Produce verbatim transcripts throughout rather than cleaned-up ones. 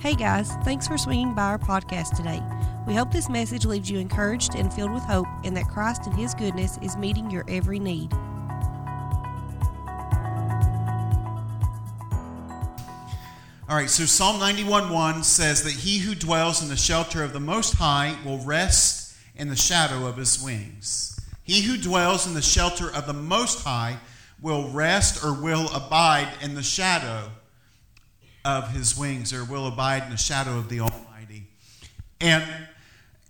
Hey guys, thanks for swinging by our podcast today. We hope this message leaves you encouraged and filled with hope, and that Christ and His goodness is meeting your every need. All right, so Psalm ninety-one one says that he who dwells in the shelter of the Most High will rest in the shadow of His wings. He who dwells in the shelter of the Most High will rest or will abide in the shadow of His wings, or will abide in the shadow of the Almighty. And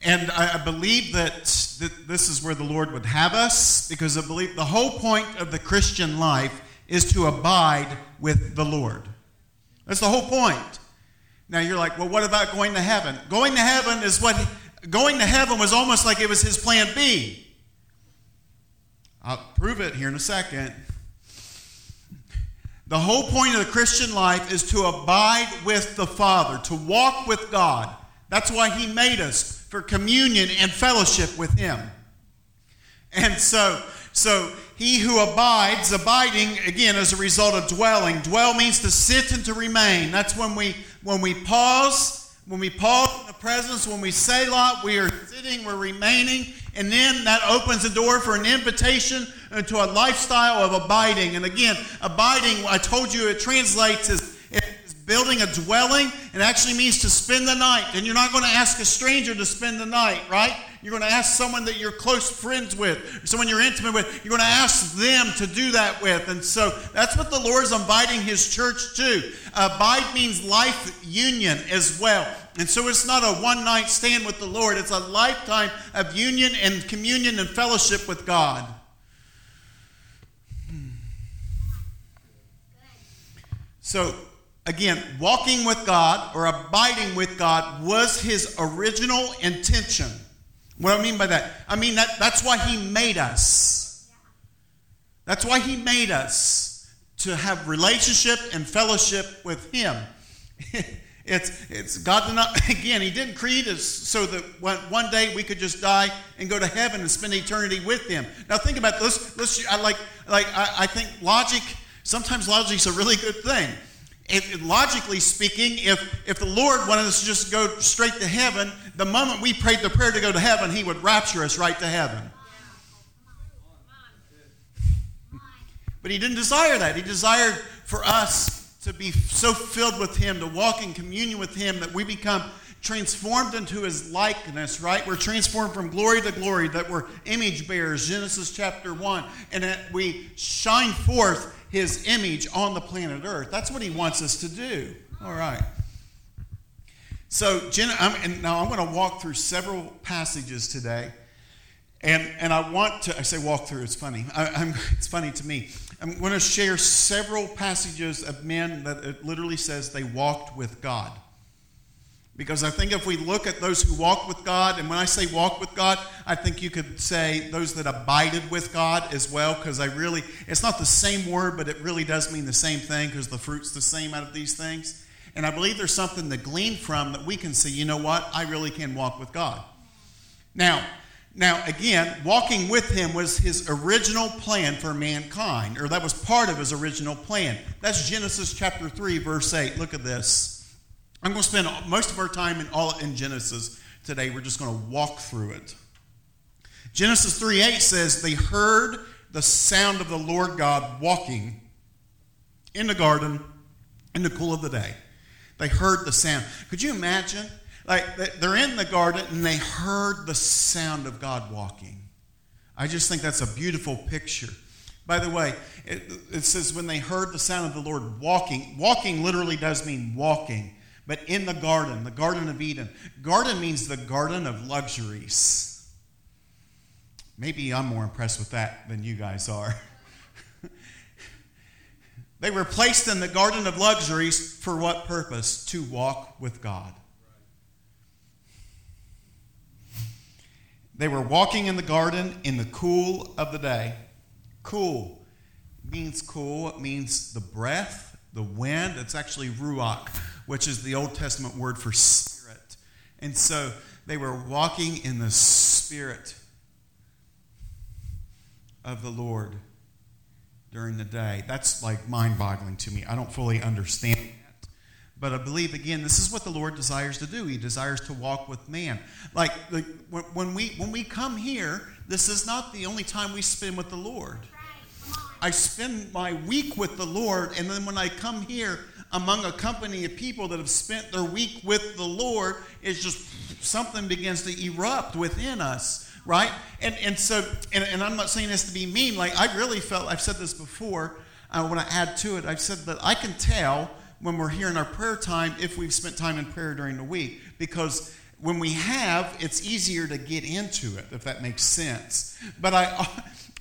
and I believe that th- this is where the Lord would have us, because I believe the whole point of the Christian life is to abide with the Lord. That's the whole point. Now you're like, well, what about going to heaven? Going to heaven is what, going to heaven was almost like it was his plan B. I'll prove it here in a second. The whole point of the Christian life is to abide with the Father, to walk with God. That's why he made us, for communion and fellowship with him. And so, so he who abides, abiding, again, as a result of dwelling. Dwell means to sit and to remain. That's when we when we pause, when we pause in the presence, when we say lot, we are sitting, we're remaining, and then that opens the door for an invitation into a lifestyle of abiding. And again, abiding, I told you, it translates as, as building a dwelling. It actually means to spend the night, and you're not going to ask a stranger to spend the night, right? You're going to ask someone that you're close friends with, someone you're intimate with. You're going to ask them to do that with. And so that's what the Lord is inviting his church to. Abide means life union as well. And so it's not a one-night stand with the Lord. It's a lifetime of union and communion and fellowship with God. So, again, walking with God or abiding with God was his original intention. What do I mean by that? I mean, that that's why he made us. That's why he made us, to have relationship and fellowship with him. it's it's God did not, again, he didn't create us so that one day we could just die and go to heaven and spend eternity with him. Now think about this. Let's, I like like I, I think logic. Sometimes logic's a really good thing. If, logically speaking, if, if the Lord wanted us to just go straight to heaven, the moment we prayed the prayer to go to heaven, he would rapture us right to heaven. But he didn't desire that. He desired for us to be so filled with him, to walk in communion with him, that we become transformed into his likeness, right? We're transformed from glory to glory, that we're image bearers, Genesis chapter one, and that we shine forth his image on the planet Earth. That's what he wants us to do. All right. So, Jen, I'm, and now I'm going to walk through several passages today, and and I want to. I say walk through. It's funny. I, I'm. It's funny to me. I'm going to share several passages of men that it literally says they walked with God. Because I think if we look at those who walked with God, and when I say walk with God, I think you could say those that abided with God as well, because I really, it's not the same word, but it really does mean the same thing, because the fruit's the same out of these things. And I believe there's something to glean from that we can see, you know what, I really can walk with God. Now, now again, walking with him was his original plan for mankind, or that was part of his original plan. That's Genesis chapter three, verse eight. Look at this. I'm going to spend most of our time in all in Genesis today. We're just going to walk through it. Genesis three eight says, they heard the sound of the Lord God walking in the garden in the cool of the day. They heard the sound. Could you imagine? Like, they're in the garden and they heard the sound of God walking. I just think that's a beautiful picture. By the way, it, it says when they heard the sound of the Lord walking. Walking literally does mean walking. But in the garden, the Garden of Eden. Garden means the garden of luxuries. Maybe I'm more impressed with that than you guys are. They were placed in the garden of luxuries for what purpose? To walk with God. They were walking in the garden in the cool of the day. Cool means cool. It means the breath, the wind. It's actually ruach, which is the Old Testament word for spirit. And so they were walking in the spirit of the Lord during the day. That's like mind-boggling to me. I don't fully understand that. But I believe, again, this is what the Lord desires to do. He desires to walk with man. Like, like when we when we come here, this is not the only time we spend with the Lord. I spend my week with the Lord, and then when I come here among a company of people that have spent their week with the Lord, it's just something begins to erupt within us, right? And and so, and, and I'm not saying this to be mean. Like, I really felt, I've said this before, I want to add to it, I've said that I can tell when we're here in our prayer time if we've spent time in prayer during the week, because when we have, it's easier to get into it, if that makes sense. But I...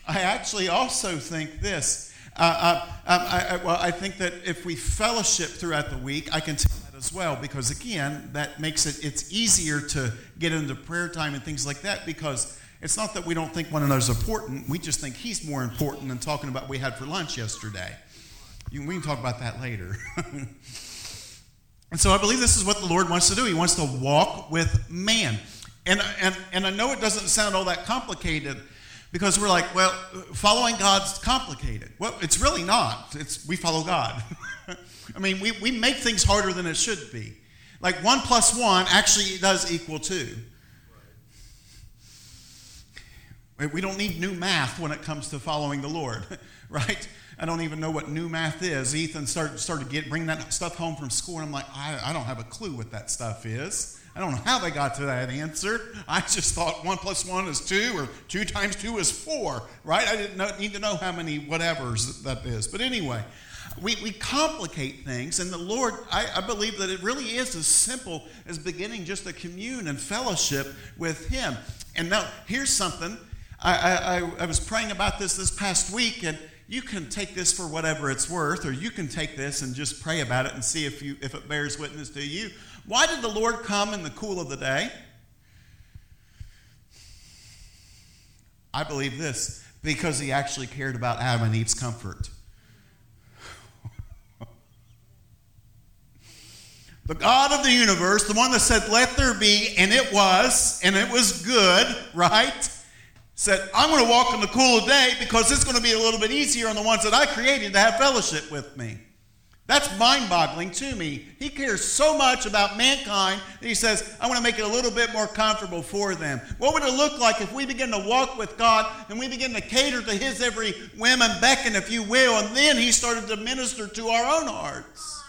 I actually also think this. Uh, I, I, I, well, I think that if we fellowship throughout the week, I can tell that as well, because again, that makes it, it's easier to get into prayer time and things like that, because it's not that we don't think one another's important. We just think he's more important than talking about what we had for lunch yesterday. You, we can talk about that later. And so I believe this is what the Lord wants to do. He wants to walk with man. And, and, and I know it doesn't sound all that complicated, because we're like, well, following God's complicated. Well, it's really not. It's we follow God. I mean, we, we make things harder than it should be. Like one plus one actually does equal two. We don't need new math when it comes to following the Lord, right? I don't even know what new math is. Ethan started started get bringing that stuff home from school, and I'm like, I, I don't have a clue what that stuff is. I don't know how they got to that answer. I just thought one plus one is two, or two times two is four, right? I didn't know, need to know how many whatevers that is. But anyway, we, we complicate things, and the Lord, I, I believe that it really is as simple as beginning just to commune and fellowship with him. And now, here's something. I, I, I was praying about this this past week, and you can take this for whatever it's worth, or you can take this and just pray about it and see if you if it bears witness to you. Why did the Lord come in the cool of the day? I believe this, because he actually cared about Adam and Eve's comfort. The God of the universe, the one that said, let there be, and it was, and it was good, right? Said, I'm going to walk in the cool of the day because it's going to be a little bit easier on the ones that I created to have fellowship with me. That's mind-boggling to me. He cares so much about mankind that he says, I want to make it a little bit more comfortable for them. What would it look like if we begin to walk with God and we begin to cater to his every whim and beckon, if you will, and then he started to minister to our own hearts?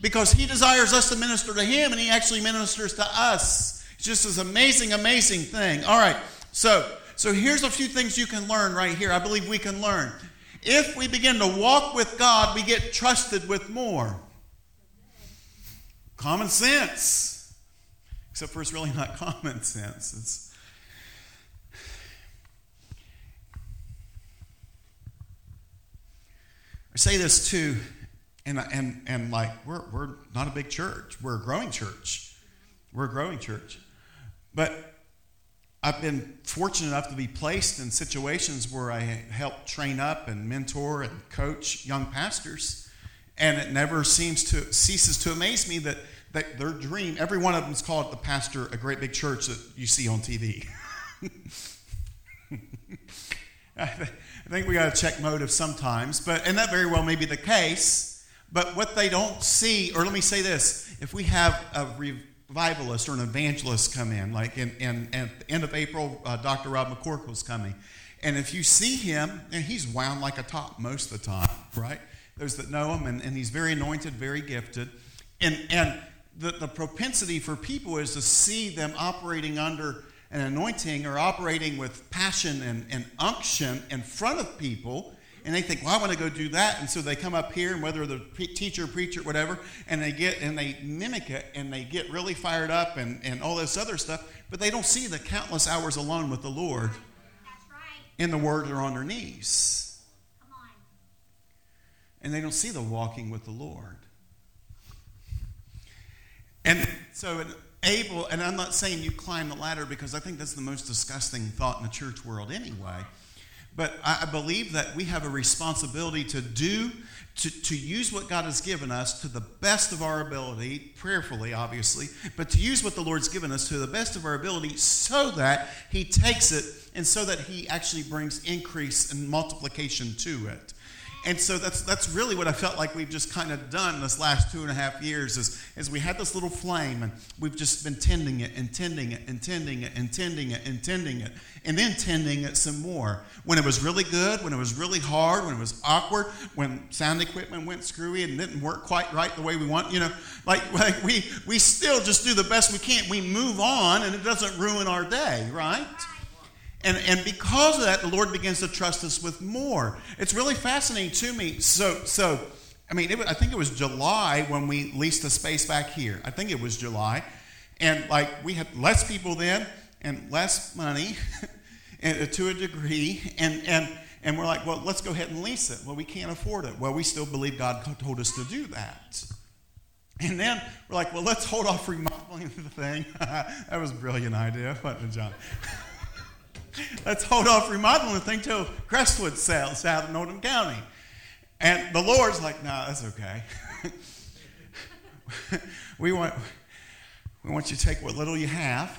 Because he desires us to minister to him, and he actually ministers to us. It's just this amazing, amazing thing. All right, so... So here's a few things you can learn right here. I believe we can learn. If we begin to walk with God, we get trusted with more. Common sense. Except for it's really not common sense. It's I say this too, and and and like we're we're not a big church. We're a growing church. We're a growing church. But I've been fortunate enough to be placed in situations where I help train up and mentor and coach young pastors, and it never seems to ceases to amaze me that, that their dream, every one of them is called to pastor a great big church that you see on T V. I, th- I think we got to check motive sometimes, but and that very well may be the case, but what they don't see, or let me say this, if we have a re- revivalist or an evangelist come in, like in, in, in at the end of April, uh, Doctor Rob McCorkle's coming, and if you see him, and he's wound like a top most of the time, right? Those that know him, and, and he's very anointed, very gifted, and and the, the propensity for people is to see them operating under an anointing or operating with passion and, and unction in front of people. And they think, well, I want to go do that. And so they come up here, and whether they're teacher, preacher, whatever, and they get and they mimic it, and they get really fired up and, and all this other stuff. But they don't see the countless hours alone with the Lord. That's right. In the Word or on their knees. Come on. And they don't see the walking with the Lord. And so an able, and I'm not saying you climb the ladder, because I think that's the most disgusting thought in the church world anyway. But I believe that we have a responsibility to do, to, to use what God has given us to the best of our ability, prayerfully, obviously, but to use what the Lord's given us to the best of our ability so that he takes it and so that he actually brings increase and multiplication to it. And so that's that's really what I felt like we've just kind of done this last two and a half years is, is we had this little flame, and we've just been tending it and tending it and tending it and tending it and tending it and then tending it some more. When it was really good, when it was really hard, when it was awkward, when sound equipment went screwy and didn't work quite right the way we want, you know, like, like we, we still just do the best we can. We move on, and it doesn't ruin our day, right? And and because of that, the Lord begins to trust us with more. It's really fascinating to me. So, so I mean, it was, I think it was July when we leased the space back here. I think it was July. And, like, we had less people then and less money and, to a degree. And, and, and we're like, well, let's go ahead and lease it. Well, we can't afford it. Well, we still believe God told us to do that. And then we're like, well, let's hold off remodeling the thing. That was a brilliant idea, wasn't it, John? Let's hold off remodeling the thing till Crestwood sells out in Oldham County. And the Lord's like, no, nah, that's okay. we want we want you to take what little you have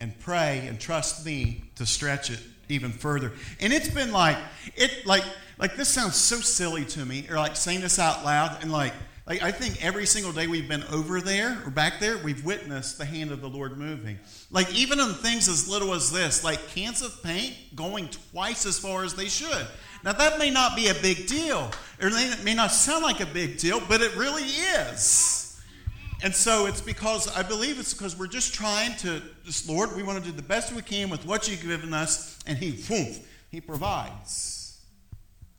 and pray and trust me to stretch it even further. And it's been like, it like like this sounds so silly to me, or like saying this out loud, and like Like I think every single day we've been over there or back there, we've witnessed the hand of the Lord moving. Like even on things as little as this, like cans of paint going twice as far as they should. Now that may not be a big deal, or it may not sound like a big deal, but it really is. And so it's because, I believe it's because we're just trying to, just, Lord, we want to do the best we can with what you've given us, and he, whoom, he provides.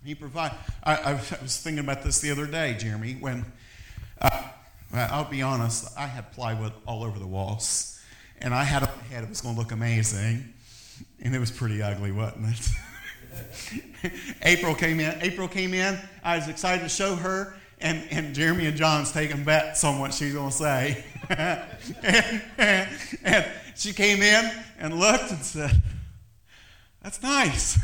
He provides. I, I was thinking about this the other day, Jeremy, when, uh, I'll be honest, I had plywood all over the walls, and I had a head that was going to look amazing, and it was pretty ugly, wasn't it? April came in, April came in, I was excited to show her, and, and Jeremy and John's taking bets on what she's going to say. and, and, and she came in and looked and said, "That's nice."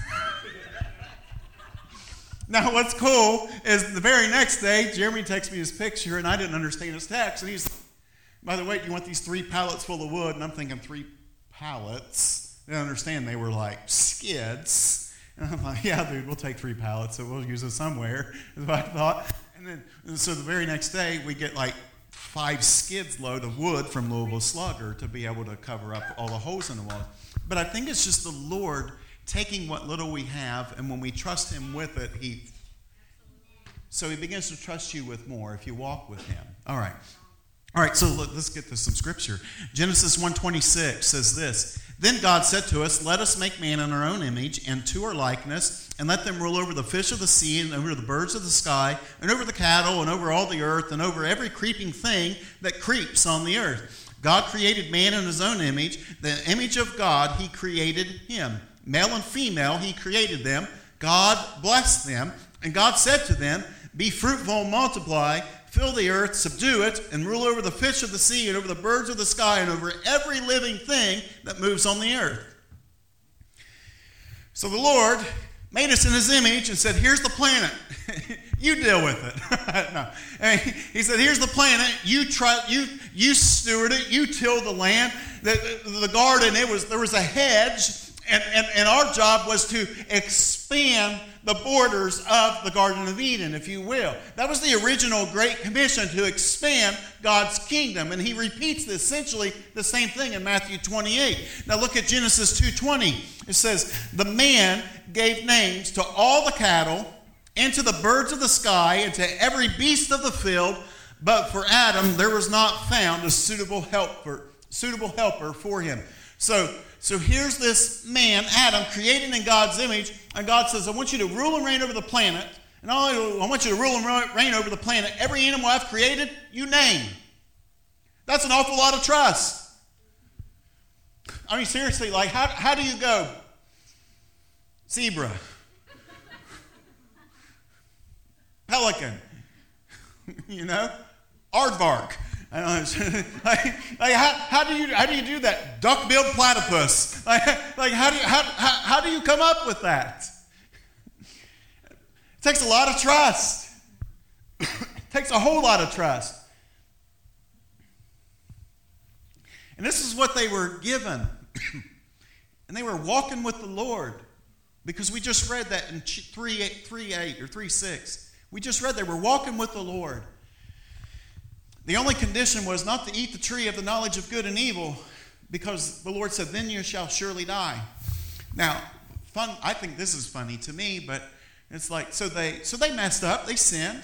Now, what's cool is the very next day, Jeremy texts me his picture, and I didn't understand his text. And he's like, by the way, do you want these three pallets full of wood? And I'm thinking, three pallets? I didn't understand they were like skids. And I'm like, yeah, dude, we'll take three pallets, so we'll use it somewhere, is what I thought. And then, and so the very next day, we get like five skids load of wood from Louisville Slugger to be able to cover up all the holes in the wall. But I think it's just the Lord taking what little we have, and when we trust him with it, he... So he begins to trust you with more if you walk with him. All right. All right, so look, let's get to some scripture. Genesis one twenty-six says this, "Then God said to us, let us make man in our own image and to our likeness, and let them rule over the fish of the sea and over the birds of the sky and over the cattle and over all the earth and over every creeping thing that creeps on the earth. God created man in his own image. The image of God, he created him. Male and female, he created them. God blessed them. And God said to them, be fruitful and multiply, fill the earth, subdue it, and rule over the fish of the sea and over the birds of the sky and over every living thing that moves on the earth." So the Lord made us in his image and said, here's the planet. You deal with it. No. I mean, he said, here's the planet. You try, you, you steward it. You till the land. The, the garden, it was, there was a hedge. And, and and our job was to expand the borders of the Garden of Eden, if you will. That was the original Great Commission, to expand God's kingdom. And he repeats essentially the same thing in Matthew twenty-eight. Now look at Genesis two twenty. It says, "The man gave names to all the cattle and to the birds of the sky and to every beast of the field, but for Adam there was not found a suitable helper, suitable helper for him." So... So here's this man, Adam, created in God's image, and God says, I want you to rule and reign over the planet, and I want you to rule and reign over the planet. Every animal I've created, you name. That's an awful lot of trust. I mean, seriously, like, how, how do you go? Zebra. Pelican. You know? Aardvark. I don't know. like, like how, how do you how do you do that? Duck-billed platypus. Like, like how do you how, how, how do you come up with that? It takes a lot of trust. It takes a whole lot of trust. And this is what they were given. And they were walking with the Lord. Because we just read that in three eight or three six. We just read they were walking with the Lord. The only condition was not to eat the tree of the knowledge of good and evil, because the Lord said, then you shall surely die. Now, fun. I think this is funny to me, but it's like, so they so they messed up. They sinned.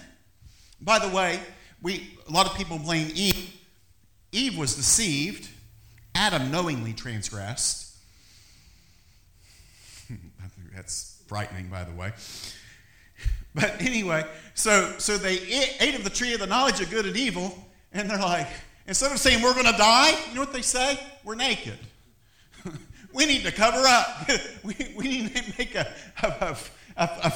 By the way, we a lot of people blame Eve. Eve was deceived. Adam knowingly transgressed. That's frightening, by the way. But anyway, so so they ate of the tree of the knowledge of good and evil, and they're like, instead of saying we're going to die, you know what they say? We're naked. We need to cover up. we, we need to make a, a, a, a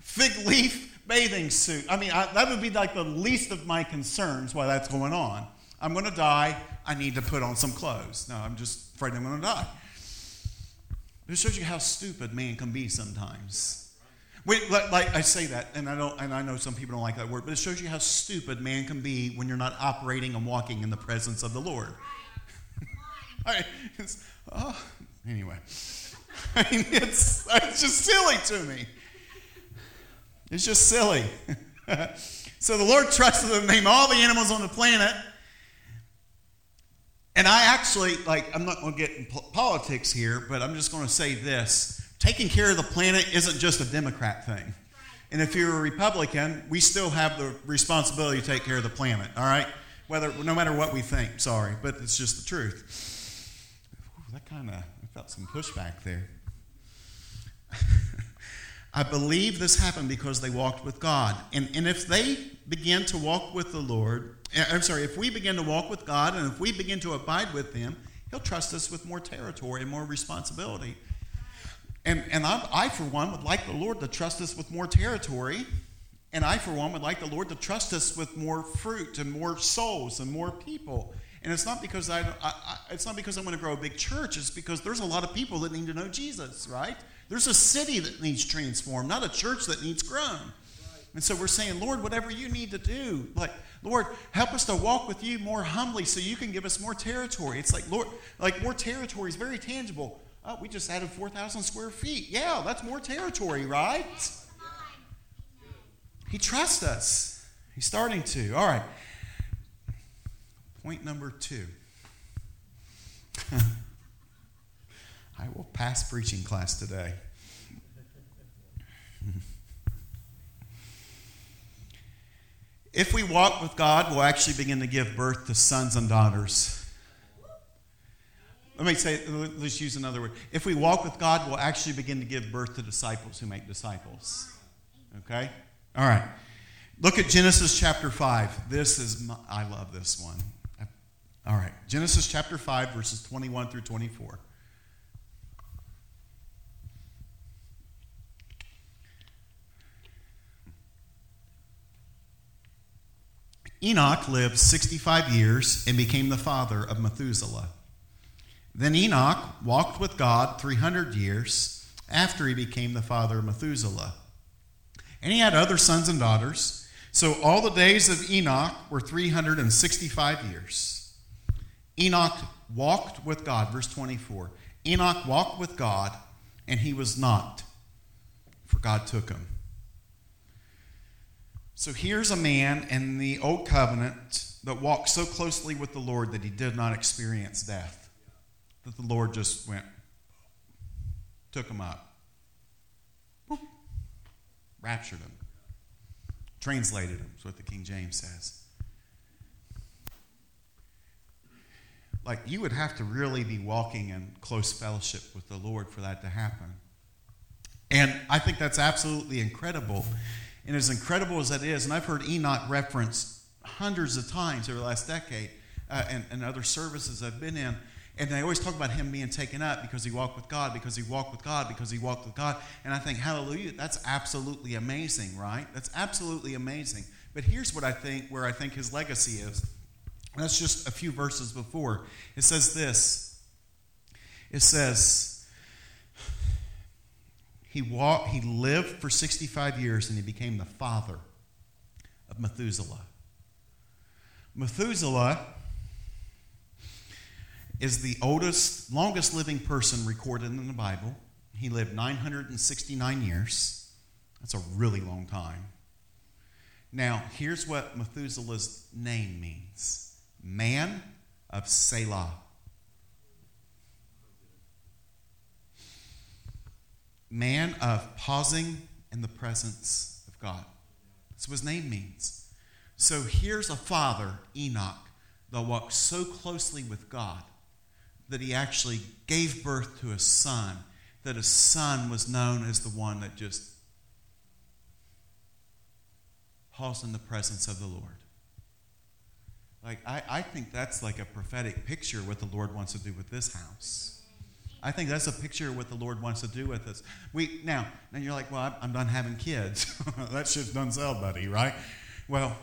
fig leaf bathing suit. I mean, I, that would be like the least of my concerns while that's going on. I'm going to die. I need to put on some clothes. No, I'm just afraid I'm going to die. It shows you how stupid man can be sometimes. We, like I say that, and I don't, and I know some people don't like that word, but it shows you how stupid man can be when you're not operating and walking in the presence of the Lord. All right. It's, oh, anyway, I mean, it's it's just silly to me. It's just silly. So the Lord trusted them to name all the animals on the planet. And I actually, like, I'm not going to get in politics here, but I'm just going to say this. Taking care of the planet isn't just a Democrat thing. And if you're a Republican, we still have the responsibility to take care of the planet, all right? Whether, no matter what we think, sorry, but it's just the truth. Ooh, that kind of, I felt some pushback there. I believe this happened because they walked with God. And, and if they begin to walk with the Lord, I'm sorry, if we begin to walk with God and if we begin to abide with him, he'll trust us with more territory and more responsibility. And and I, I, for one, would like the Lord to trust us with more territory. And I, for one, would like the Lord to trust us with more fruit and more souls and more people. And it's not because I, I, I it's not because I want to grow a big church. It's because there's a lot of people that need to know Jesus, right? There's a city that needs transformed, not a church that needs grown. And so we're saying, Lord, whatever you need to do, like, Lord, help us to walk with you more humbly so you can give us more territory. It's like, Lord, like more territory is very tangible. Oh, we just added four thousand square feet. Yeah, that's more territory, right? He trusts us. He's starting to. All right. Point number two. I will pass preaching class today. If we walk with God, we'll actually begin to give birth to sons and daughters. Let me say, let's use another word. If we walk with God, we'll actually begin to give birth to disciples who make disciples. Okay? All right. Look at Genesis chapter five. This is, my, I love this one. All right. Genesis chapter five, verses twenty-one through twenty-four. Enoch lived sixty-five years and became the father of Methuselah. Then Enoch walked with God three hundred years after he became the father of Methuselah. And he had other sons and daughters. So all the days of Enoch were three hundred sixty-five years. Enoch walked with God, verse twenty-four. Enoch walked with God, and he was not, for God took him. So here's a man in the Old Covenant that walked so closely with the Lord that he did not experience death. That the Lord just went, took him up, whoop, raptured him, translated him, is what the King James says. Like, you would have to really be walking in close fellowship with the Lord for that to happen. And I think that's absolutely incredible. And as incredible as that is, and I've heard Enoch referenced hundreds of times over the last decade uh, and, and other services I've been in, and they always talk about him being taken up because he walked with God, because he walked with God, because he walked with God. And I think, hallelujah, that's absolutely amazing, right? That's absolutely amazing. But here's what I think, where I think his legacy is. And that's just a few verses before. It says this. It says... He walked, he lived for sixty-five years, and he became the father of Methuselah. Methuselah is the oldest, longest living person recorded in the Bible. He lived nine hundred sixty-nine years. That's a really long time. Now, here's what Methuselah's name means. Man of Selah. Man of pausing in the presence of God. That's what his name means. So here's a father, Enoch, that walked so closely with God that he actually gave birth to a son, that his son was known as the one that just paused in the presence of the Lord. Like, I, I think that's like a prophetic picture what the Lord wants to do with this house. I think that's a picture of what the Lord wants to do with us. We now, now you're like, well, I'm done having kids. That shit's done sell, buddy, right? Well,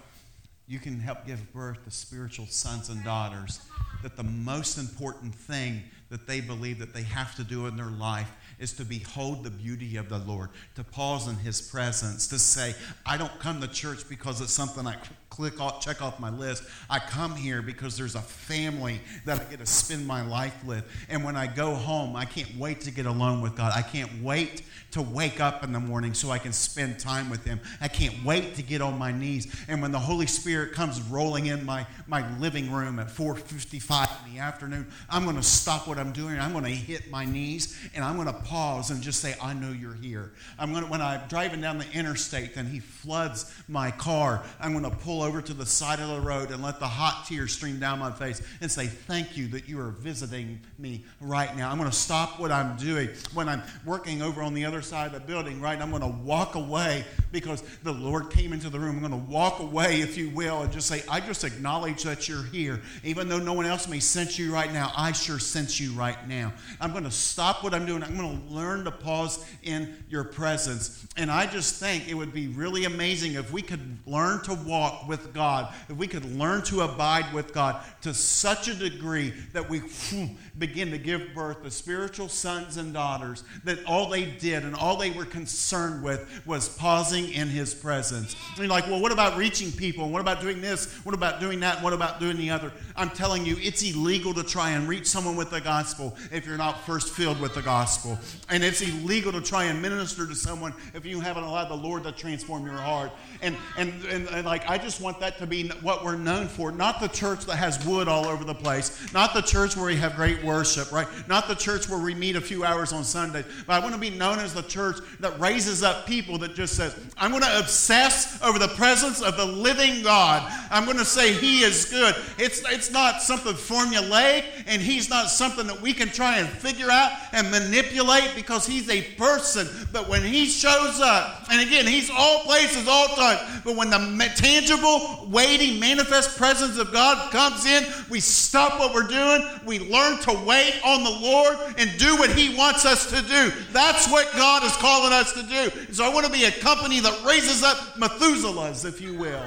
you can help give birth to spiritual sons and daughters that the most important thing that they believe that they have to do in their life is to behold the beauty of the Lord, to pause in his presence, to say, I don't come to church because it's something I click off, check off my list. I come here because there's a family that I get to spend my life with. And when I go home, I can't wait to get alone with God. I can't wait to wake up in the morning so I can spend time with him. I can't wait to get on my knees. And when the Holy Spirit comes rolling in my, my living room at four fifty-five in the afternoon, I'm going to stop what I'm doing. I'm going to hit my knees, and I'm going to pause and just say, I know you're here. I'm going to, when I'm driving down the interstate and he floods my car, I'm going to pull over to the side of the road and let the hot tears stream down my face and say, thank you that you are visiting me right now. I'm going to stop what I'm doing when I'm working over on the other side of the building, right? I'm going to walk away because the Lord came into the room. I'm going to walk away, if you will, and just say, I just acknowledge that you're here. Even though no one else may sense you right now, I sure sense you right now. I'm going to stop what I'm doing. I'm going to learn to pause in your presence. And I just think it would be really amazing if we could learn to walk with God, if we could learn to abide with God to such a degree that we whew, begin to give birth to spiritual sons and daughters that all they did and all they were concerned with was pausing in his presence. And you're like, well, what about reaching people? What about doing this? What about doing that? What about doing the other? I'm telling you, it's illegal to try and reach someone with the gospel if you're not first filled with the gospel. And it's illegal to try and minister to someone if you haven't allowed the Lord to transform your heart. And and, and and like, I just want that to be what we're known for. Not the church that has wood all over the place. Not the church where we have great worship, right? Not the church where we meet a few hours on Sundays. But I want to be known as the church that raises up people that just says, I'm going to obsess over the presence of the living God. I'm going to say he is good. It's, it's not something formulaic, and he's not something that we can try and figure out and manipulate because he's a person. But when he shows up, and again, he's all places, all times, but when the tangible, weighty, manifest presence of God comes in, we stop what we're doing. We learn to wait on the Lord and do what he wants us to do. That's what God is calling us to do. And so I want to be a company that raises up Methuselahs, if you will.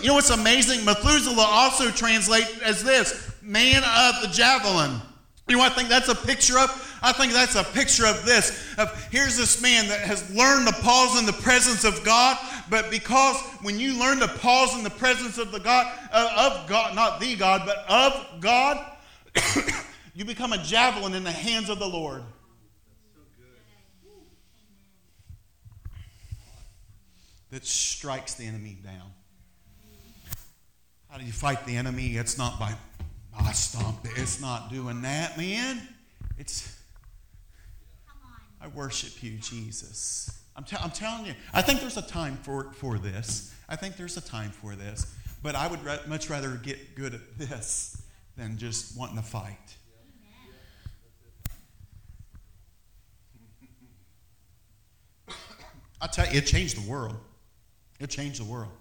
You know what's amazing? Methuselah also translates as this, man of the javelin. You know what I think that's a picture of? I think that's a picture of this. Of here's this man that has learned to pause in the presence of God, but because when you learn to pause in the presence of the God, of God, not the God, but of God, you become a javelin in the hands of the Lord. That strikes the enemy down. How do you fight the enemy? It's not by I stomped it. It's not doing that, man. It's, I worship you, Jesus. I'm, t- I'm telling you, I think there's a time for for this. I think there's a time for this. But I would re- much rather get good at this than just wanting to fight. I tell you, it changed the world. It changed the world.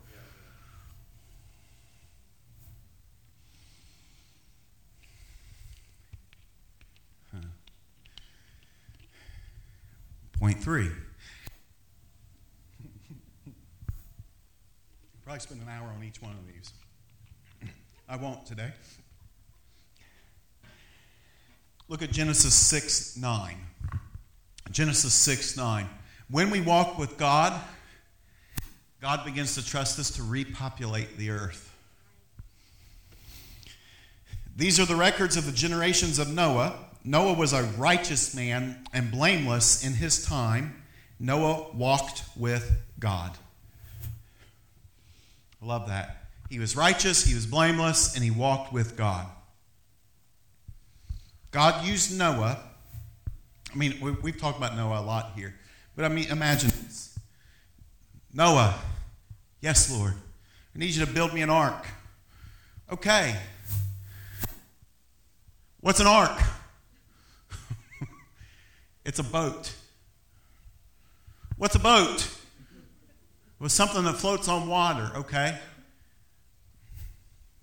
Point three. Probably spend an hour on each one of these. I won't today. Look at Genesis six nine. Genesis six nine. When we walk with God, God begins to trust us to repopulate the earth. These are the records of the generations of Noah. Noah was a righteous man and blameless in his time. Noah walked with God. I love that. He was righteous, he was blameless, and he walked with God. God used Noah. I mean, we, we've talked about Noah a lot here. But I mean, imagine this. Noah, yes, Lord, I need you to build me an ark. Okay. What's an ark? It's a boat. What's a boat? Well, something that floats on water, okay?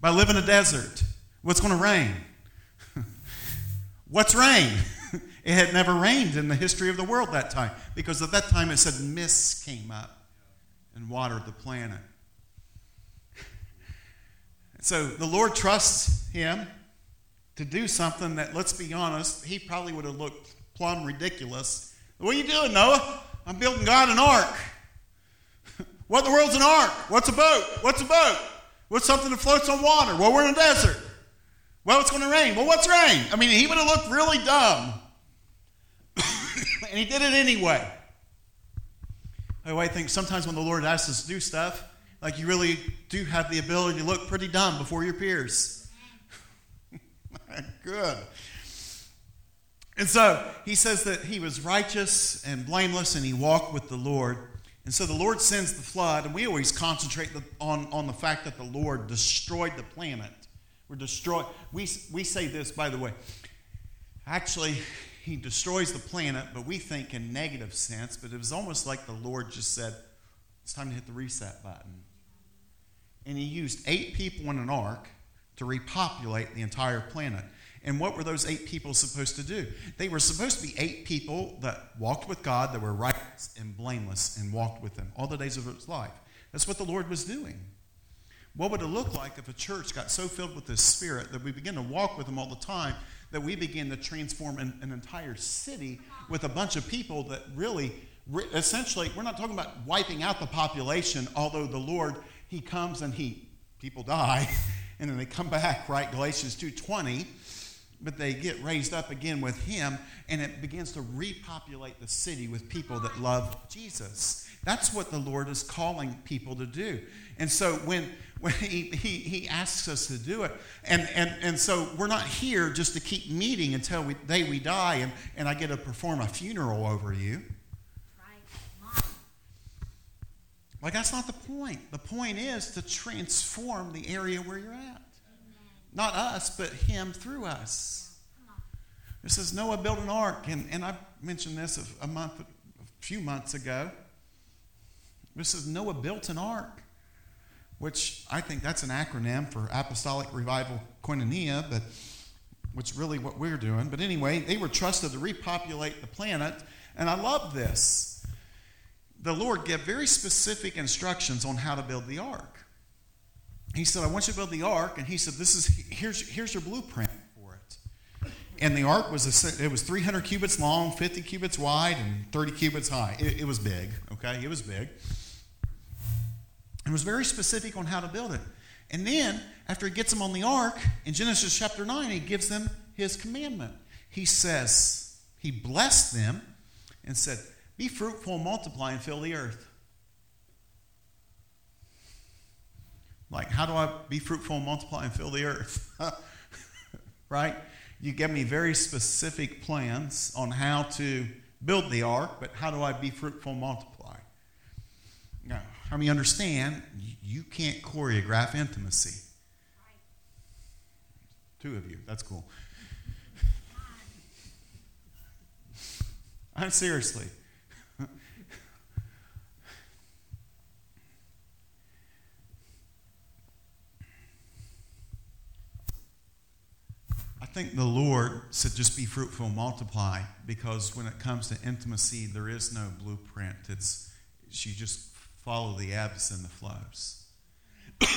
But I live in a desert. What's going to rain? What's rain? It had never rained in the history of the world that time, because at that time it said mists came up and watered the planet. So the Lord trusts him to do something that, let's be honest, he probably would have looked plumb ridiculous. What are you doing, Noah? I'm building God an ark. What in the world's an ark? What's a boat? What's a boat? What's something that floats on water? Well, we're in a desert. Well, it's going to rain. Well, what's rain? I mean, he would have looked really dumb. And he did it anyway. I think sometimes when the Lord asks us to do stuff, like, you really do have the ability to look pretty dumb before your peers. Good. And so he says that he was righteous and blameless, and he walked with the Lord. And so the Lord sends the flood, and we always concentrate on, on the fact that the Lord destroyed the planet. We're destroyed. We, we say this, by the way. Actually, he destroys the planet, but we think in negative sense. But it was almost like the Lord just said, it's time to hit the reset button. And he used eight people in an ark to repopulate the entire planet. And what were those eight people supposed to do? They were supposed to be eight people that walked with God, that were righteous and blameless, and walked with him all the days of his life. That's what the Lord was doing. What would it look like if a church got so filled with this Spirit that we begin to walk with him all the time, that we begin to transform an, an entire city with a bunch of people that really... Essentially, we're not talking about wiping out the population, although the Lord, he comes and he, people die, and then they come back, right? Galatians two twenty, but they get raised up again with him, and it begins to repopulate the city with people that love Jesus. That's what the Lord is calling people to do. And so when when he, he, he asks us to do it, and, and, and so we're not here just to keep meeting until the day we die, and, and I get to perform a funeral over you. Like, that's not the point. The point is to transform the area where you're at. Amen. Not us, but him through us. It says Noah built an ark, and, and I mentioned this a, month, a few months ago. It says Noah built an ark, which I think that's an acronym for Apostolic Revival Koinonia, but which really what we're doing. But anyway, they were trusted to repopulate the planet, and I love this. The Lord gave very specific instructions on how to build the ark. He said, I want you to build the ark. And he said, "This is here's, here's your blueprint for it." And the ark was a, it was three hundred cubits long, fifty cubits wide, and thirty cubits high. It, it was big, okay? It was big. It was very specific on how to build it. And then, after he gets them on the ark, in Genesis chapter nine, he gives them his commandment. He says, he blessed them and said, be fruitful, multiply, and fill the earth. Like, how do I be fruitful, multiply, and fill the earth? Right? You give me very specific plans on how to build the ark, but how do I be fruitful, multiply? Now, I mean, understand, you can't choreograph intimacy. Two of you, that's cool. I'm seriously. I think the Lord said just be fruitful and multiply, because when it comes to intimacy, there is no blueprint. It's, it's you just follow the ebbs and the flows. You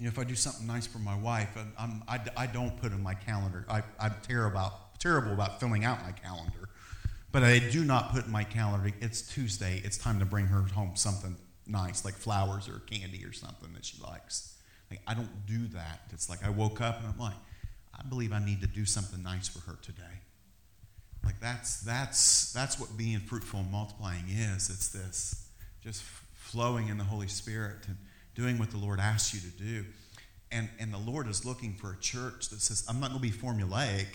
know, if I do something nice for my wife, I'm, I'm, I, I don't put in my calendar. I, I'm terrible about, terrible about filling out my calendar, but I do not put in my calendar, it's Tuesday, it's time to bring her home something nice, like flowers or candy or something that she likes. Like, I don't do that. It's like I woke up and I'm like, I believe I need to do something nice for her today. Like that's that's that's what being fruitful and multiplying is. It's this just flowing in the Holy Spirit and doing what the Lord asks you to do. And and the Lord is looking for a church that says, I'm not going to be formulaic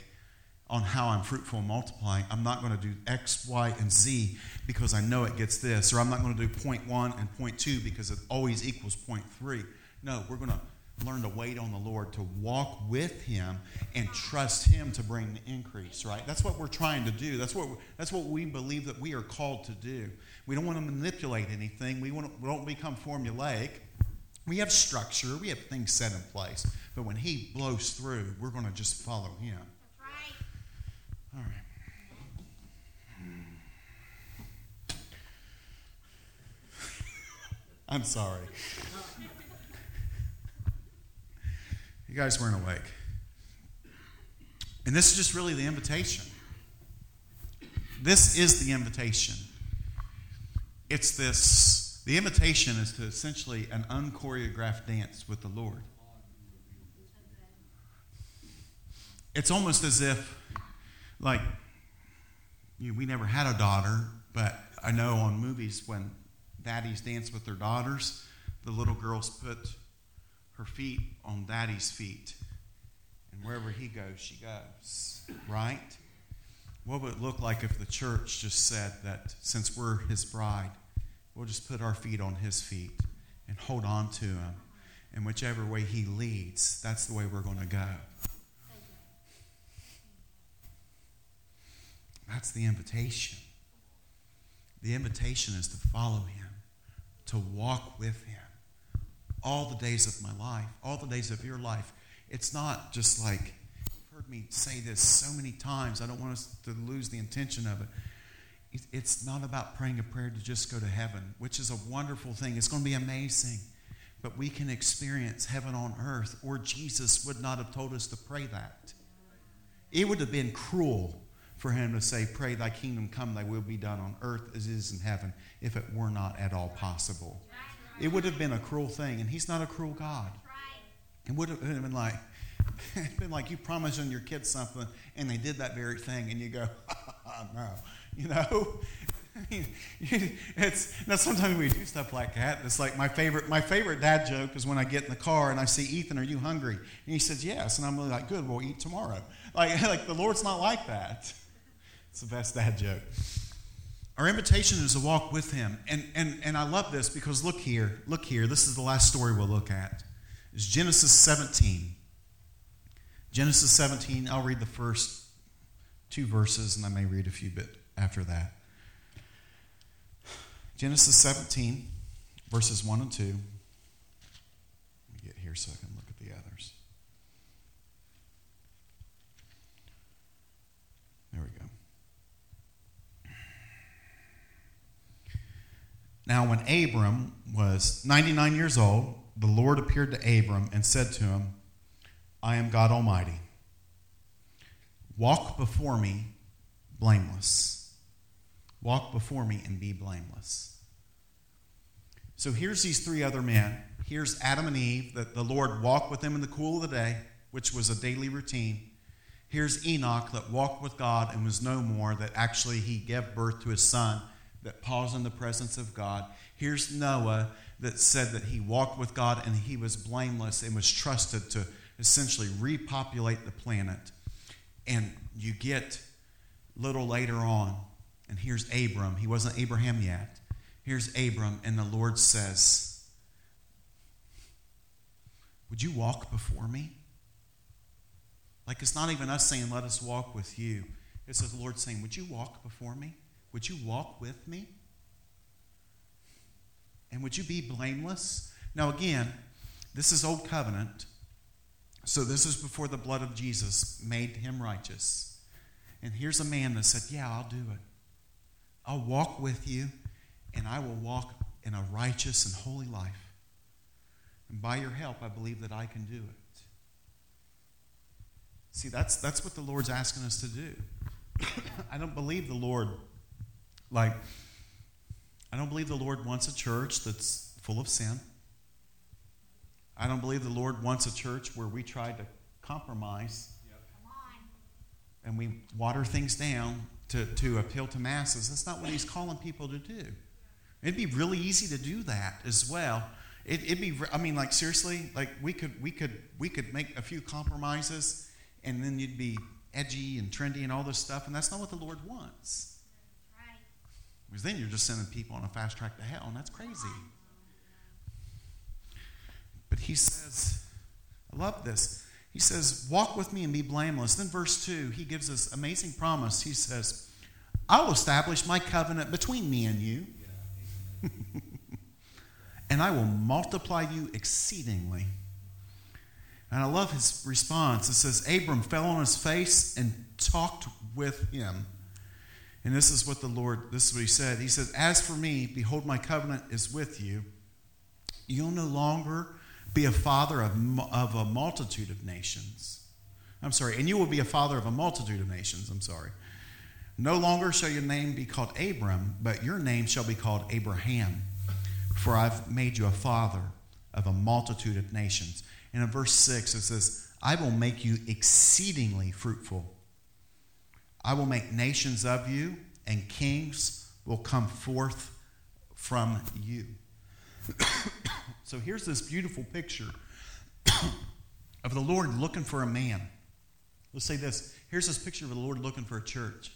on how I'm fruitful and multiplying. I'm not going to do X, Y, and Z because I know it gets this. Or I'm not going to do point one and point two because it always equals point three. No, we're going to learn to wait on the Lord, to walk with him and trust him to bring the increase, right? That's what we're trying to do. That's what that's what we believe that we are called to do. We don't want to manipulate anything. We, want to, we don't become formulaic. We have structure. We have things set in place. But when he blows through, we're going to just follow him. That's right. All right. I'm sorry. You guys weren't awake. And this is just really the invitation. This is the invitation. It's this, the invitation is to essentially an unchoreographed dance with the Lord. It's almost as if, like, you know, we never had a daughter, but I know on movies when daddies dance with their daughters, the little girls put her feet on daddy's feet, and wherever he goes, she goes, right? What would it look like if the church just said that since we're his bride, we'll just put our feet on his feet and hold on to him, and whichever way he leads, that's the way we're going to go. That's the invitation. The invitation is to follow him, to walk with him. All the days of my life, all the days of your life. It's not just like, you've heard me say this so many times, I don't want us to lose the intention of it. It's not about praying a prayer to just go to heaven, which is a wonderful thing. It's going to be amazing. But we can experience heaven on earth, or Jesus would not have told us to pray that. It would have been cruel for him to say, pray thy kingdom come, thy will be done on earth as it is in heaven, if it were not at all possible. It would have been a cruel thing, and he's not a cruel God. It would have been like, it's been like you promising your kids something, and they did that very thing, and you go, oh, no, you know. I mean, it's now sometimes we do stuff like that. It's like my favorite, my favorite dad joke is when I get in the car and I see Ethan, are you hungry? And he says yes, and I'm really like, good, we'll eat tomorrow. Like, like the Lord's not like that. It's the best dad joke. Our invitation is to walk with him. And, and, and I love this because look here, look here. This is the last story we'll look at. It's Genesis seventeen. Genesis seventeen, I'll read the first two verses and I may read a few bit after that. Genesis seventeen, verses one and two. Let me get here so I can look at the others. There we go. Now when Abram was ninety-nine years old, the Lord appeared to Abram and said to him, I am God Almighty. Walk before me blameless. Walk before me and be blameless. So here's these three other men. Here's Adam and Eve, that the Lord walked with them in the cool of the day, which was a daily routine. Here's Enoch that walked with God and was no more, that actually he gave birth to his son, that paused in the presence of God. Here's Noah that said that he walked with God and he was blameless and was trusted to essentially repopulate the planet. And you get little later on, and here's Abram. He wasn't Abraham yet. Here's Abram, and the Lord says, would you walk before me? Like it's not even us saying, let us walk with you. It's the Lord saying, would you walk before me? Would you walk with me? And would you be blameless? Now again, this is Old Covenant. So this is before the blood of Jesus made him righteous. And here's a man that said, yeah, I'll do it. I'll walk with you, and I will walk in a righteous and holy life. And by your help, I believe that I can do it. See, that's, that's what the Lord's asking us to do. I don't believe the Lord... Like, I don't believe the Lord wants a church that's full of sin. I don't believe the Lord wants a church where we try to compromise. Yep. and we water things down to, to appeal to masses. That's not what he's calling people to do. It'd be really easy to do that as well. It, it'd be, I mean, like seriously, like we could, we could, we could make a few compromises, and then you'd be edgy and trendy and all this stuff, and that's not what the Lord wants. Right. Because then you're just sending people on a fast track to hell, and that's crazy. But he says, I love this. He says, walk with me and be blameless. Then verse two, he gives us amazing promise. He says, I will establish my covenant between me and you. And I will multiply you exceedingly. And I love his response. It says, Abram fell on his face and talked with him. And this is what the Lord, this is what he said. He says, as for me, behold, my covenant is with you. You'll no longer be a father of, of a multitude of nations. I'm sorry, and you will be a father of a multitude of nations. I'm sorry. No longer shall your name be called Abram, but your name shall be called Abraham. For I've made you a father of a multitude of nations. And in verse six, it says, I will make you exceedingly fruitful. I will make nations of you, and kings will come forth from you. So here's this beautiful picture of the Lord looking for a man. Let's say this. Here's this picture of the Lord looking for a church.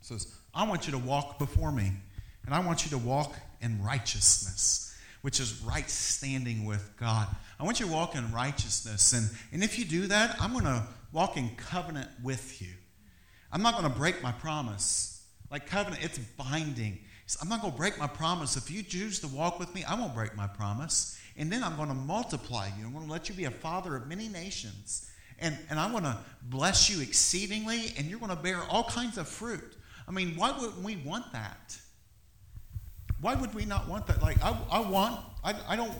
It says, I want you to walk before me, and I want you to walk in righteousness, which is right standing with God. I want you to walk in righteousness. And, and if you do that, I'm going to walk in covenant with you. I'm not going to break my promise. Like covenant, it's binding. I'm not going to break my promise. If you choose to walk with me, I won't break my promise. And then I'm going to multiply you. I'm going to let you be a father of many nations. And, and I'm going to bless you exceedingly, and you're going to bear all kinds of fruit. I mean, why wouldn't we want that? Why would we not want that? Like, I, I want, I, I don't,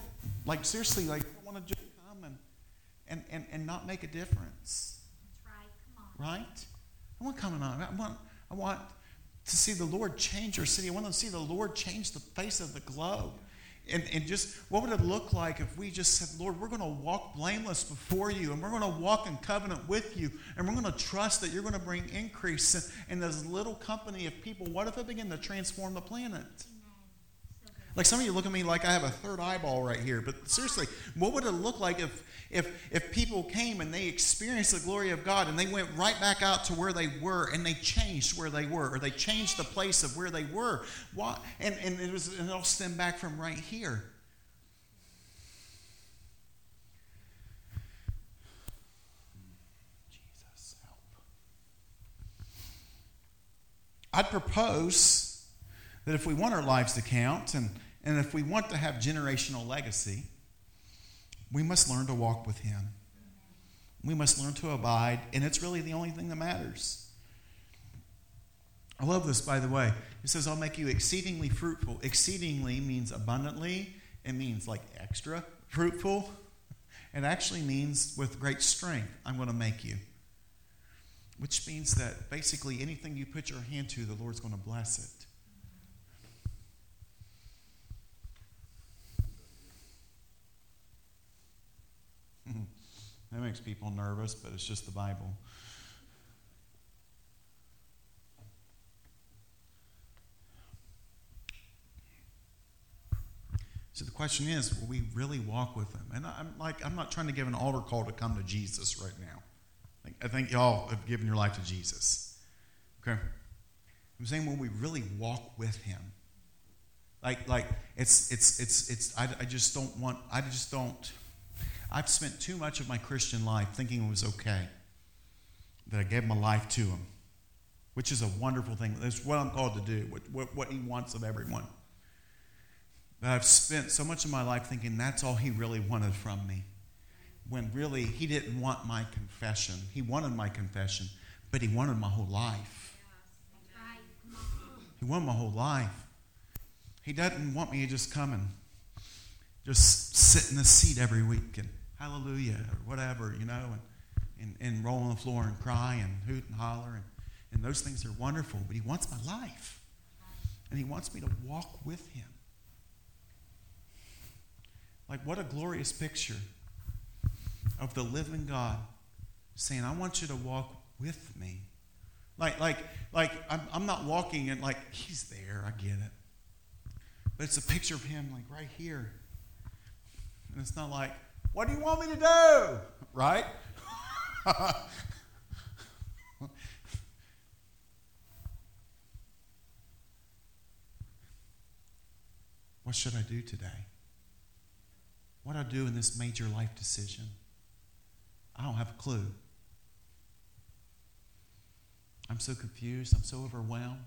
like, seriously, like, I want to just come and, and, and, and not make a difference. That's right. Come on. Right? I want coming on. I want, I want to see the Lord change our city. I want to see the Lord change the face of the globe. And, and just, what would it look like if we just said, Lord, we're going to walk blameless before you, and we're going to walk in covenant with you, and we're going to trust that you're going to bring increase in, in this little company of people. What if it began to transform the planet? Like some of you look at me like I have a third eyeball right here. But seriously, what would it look like if if if people came and they experienced the glory of God and they went right back out to where they were and they changed where they were, or they changed the place of where they were? Why? And, and it was and it all stemmed back from right here. Jesus, help. I'd propose that if we want our lives to count, and, and if we want to have generational legacy, we must learn to walk with him. We must learn to abide, and it's really the only thing that matters. I love this, by the way. It says, I'll make you exceedingly fruitful. Exceedingly means abundantly. It means like extra fruitful. It actually means with great strength, I'm going to make you. Which means that basically anything you put your hand to, the Lord's going to bless it. That makes people nervous, but it's just the Bible. So the question is, will we really walk with him? And I'm like, I'm not trying to give an altar call to come to Jesus right now. Like, I think y'all have given your life to Jesus. Okay? I'm saying, will we really walk with him? Like, like it's, it's, it's, it's. I, I just don't want. I just don't. I've spent too much of my Christian life thinking it was okay that I gave my life to him, which is a wonderful thing. That's what I'm called to do, what, what, what he wants of everyone. But I've spent so much of my life thinking that's all he really wanted from me, when really he didn't want my confession. He wanted my confession, but he wanted my whole life. He wanted my whole life. He doesn't want me to just come and just sit in the seat every week and hallelujah, or whatever, you know, and, and, and roll on the floor and cry and hoot and holler. And, and those things are wonderful, but he wants my life. And he wants me to walk with him. Like, what a glorious picture of the living God saying, I want you to walk with me. Like, like, like I'm, I'm not walking and like, he's there, I get it. But it's a picture of him like right here. And it's not like, what do you want me to do? Right? What should I do today? What do I do in this major life decision? I don't have a clue. I'm so confused. I'm so overwhelmed.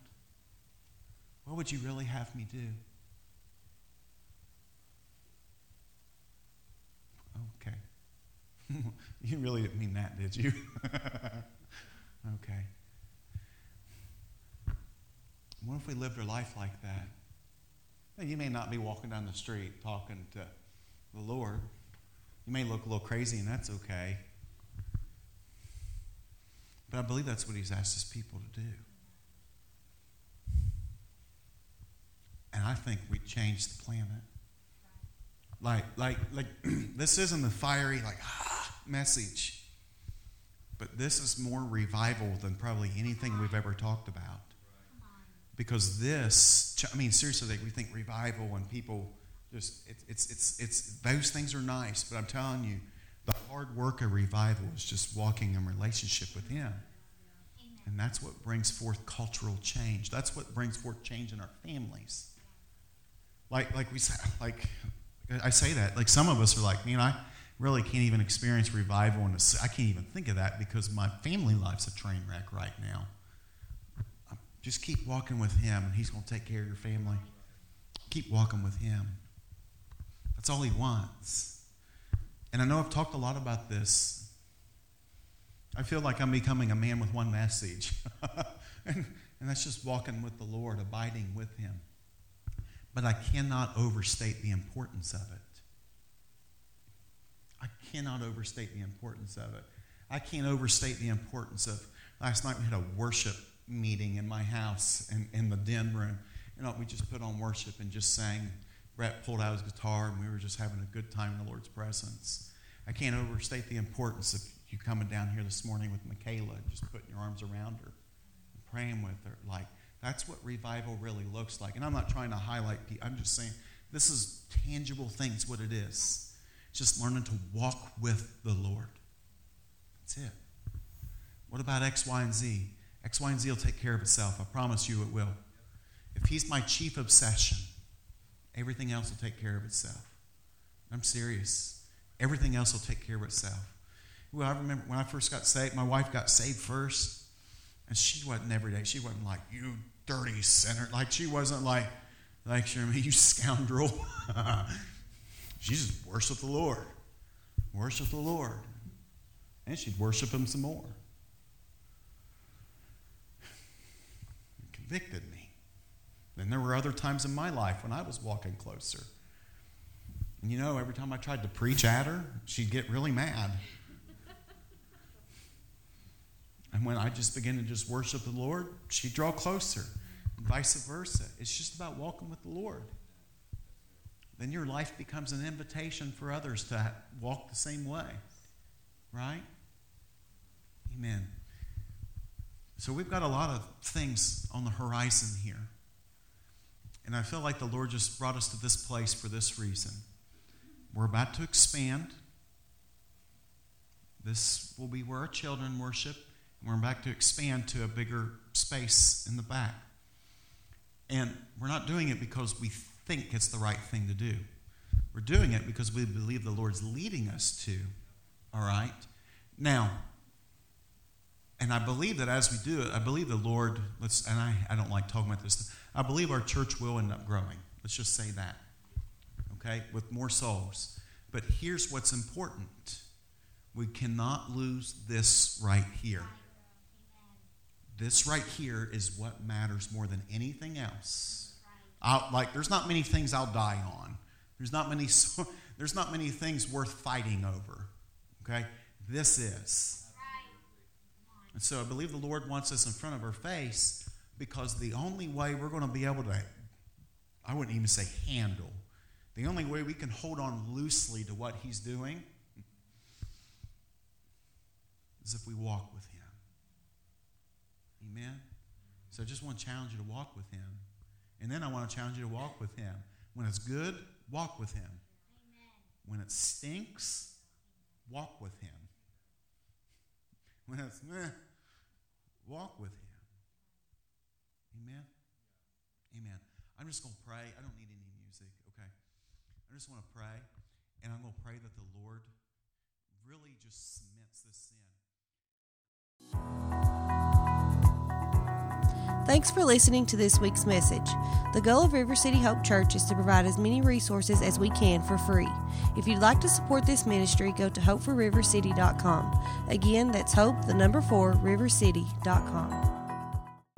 What would you really have me do? Okay. You really didn't mean that, did you? Okay. What if we lived our life like that? Now, you may not be walking down the street talking to the Lord. You may look a little crazy, and that's okay. But I believe that's what he's asked his people to do. And I think we changed the planet. Like, like, like this isn't the fiery, like, ah, message. But this is more revival than probably anything we've ever talked about. Because this, I mean, seriously, like we think revival and people just, it, it's, it's, it's, those things are nice. But I'm telling you, the hard work of revival is just walking in relationship with him. And that's what brings forth cultural change. That's what brings forth change in our families. Like, like we said, like, I say that, like some of us are like, man, I really can't even experience revival. And I can't even think of that because my family life's a train wreck right now. Just keep walking with him, and he's going to take care of your family. Keep walking with him. That's all he wants. And I know I've talked a lot about this. I feel like I'm becoming a man with one message. and, and that's just walking with the Lord, abiding with him. But I cannot overstate the importance of it. I cannot overstate the importance of it. I can't overstate the importance of, last night we had a worship meeting in my house in, in the den room. You know, we just put on worship and just sang. Brett pulled out his guitar and we were just having a good time in the Lord's presence. I can't overstate the importance of you coming down here this morning with Michaela and just putting your arms around her and praying with her. Like, that's what revival really looks like. And I'm not trying to highlight people. I'm just saying this is tangible things, what it is. Just learning to walk with the Lord. That's it. What about X, Y, and Z? X, Y, and Z will take care of itself. I promise you it will. If he's my chief obsession, everything else will take care of itself. I'm serious. Everything else will take care of itself. Well, I remember when I first got saved, my wife got saved first, and she wasn't every day. She wasn't like, you dirty sinner. Like, she wasn't like, like you scoundrel. She just worshiped the Lord. Worship the Lord. And she'd worship him some more. Convicted me. Then there were other times in my life when I was walking closer. And you know, every time I tried to preach at her, she'd get really mad. And when I just began to just worship the Lord, she'd draw closer, and vice versa. It's just about walking with the Lord. Then your life becomes an invitation for others to walk the same way. Right? Amen. So we've got a lot of things on the horizon here. And I feel like the Lord just brought us to this place for this reason. We're about to expand. This will be where our children worship. And we're about to expand to a bigger space in the back. And we're not doing it because we think it's the right thing to do. We're doing it because we believe the Lord's leading us to. All right? Now, and I believe that as we do it, I believe the Lord, let's, and I, I don't like talking about this, I believe our church will end up growing. Let's just say that, okay, with more souls. But here's what's important. We cannot lose this right here. This right here is what matters more than anything else. I'll, like, there's not many things I'll die on. There's not many, there's not many things worth fighting over, okay? This is. And so I believe the Lord wants us in front of our face because the only way we're going to be able to, I wouldn't even say handle, the only way we can hold on loosely to what he's doing is if we walk with him. Amen? So I just want to challenge you to walk with him. And then I want to challenge you to walk with him. When it's good, walk with him. Amen. When it stinks, walk with him. When it's meh, walk with him. Amen? Amen. I'm just going to pray. I don't need any music, okay? I just want to pray, and I'm going to pray that the Lord really just cements this in. Thanks for listening to this week's message. The goal of River City Hope Church is to provide as many resources as we can for free. If you'd like to support this ministry, go to hope for river city dot com. Again, that's hope, the number four, river city dot com.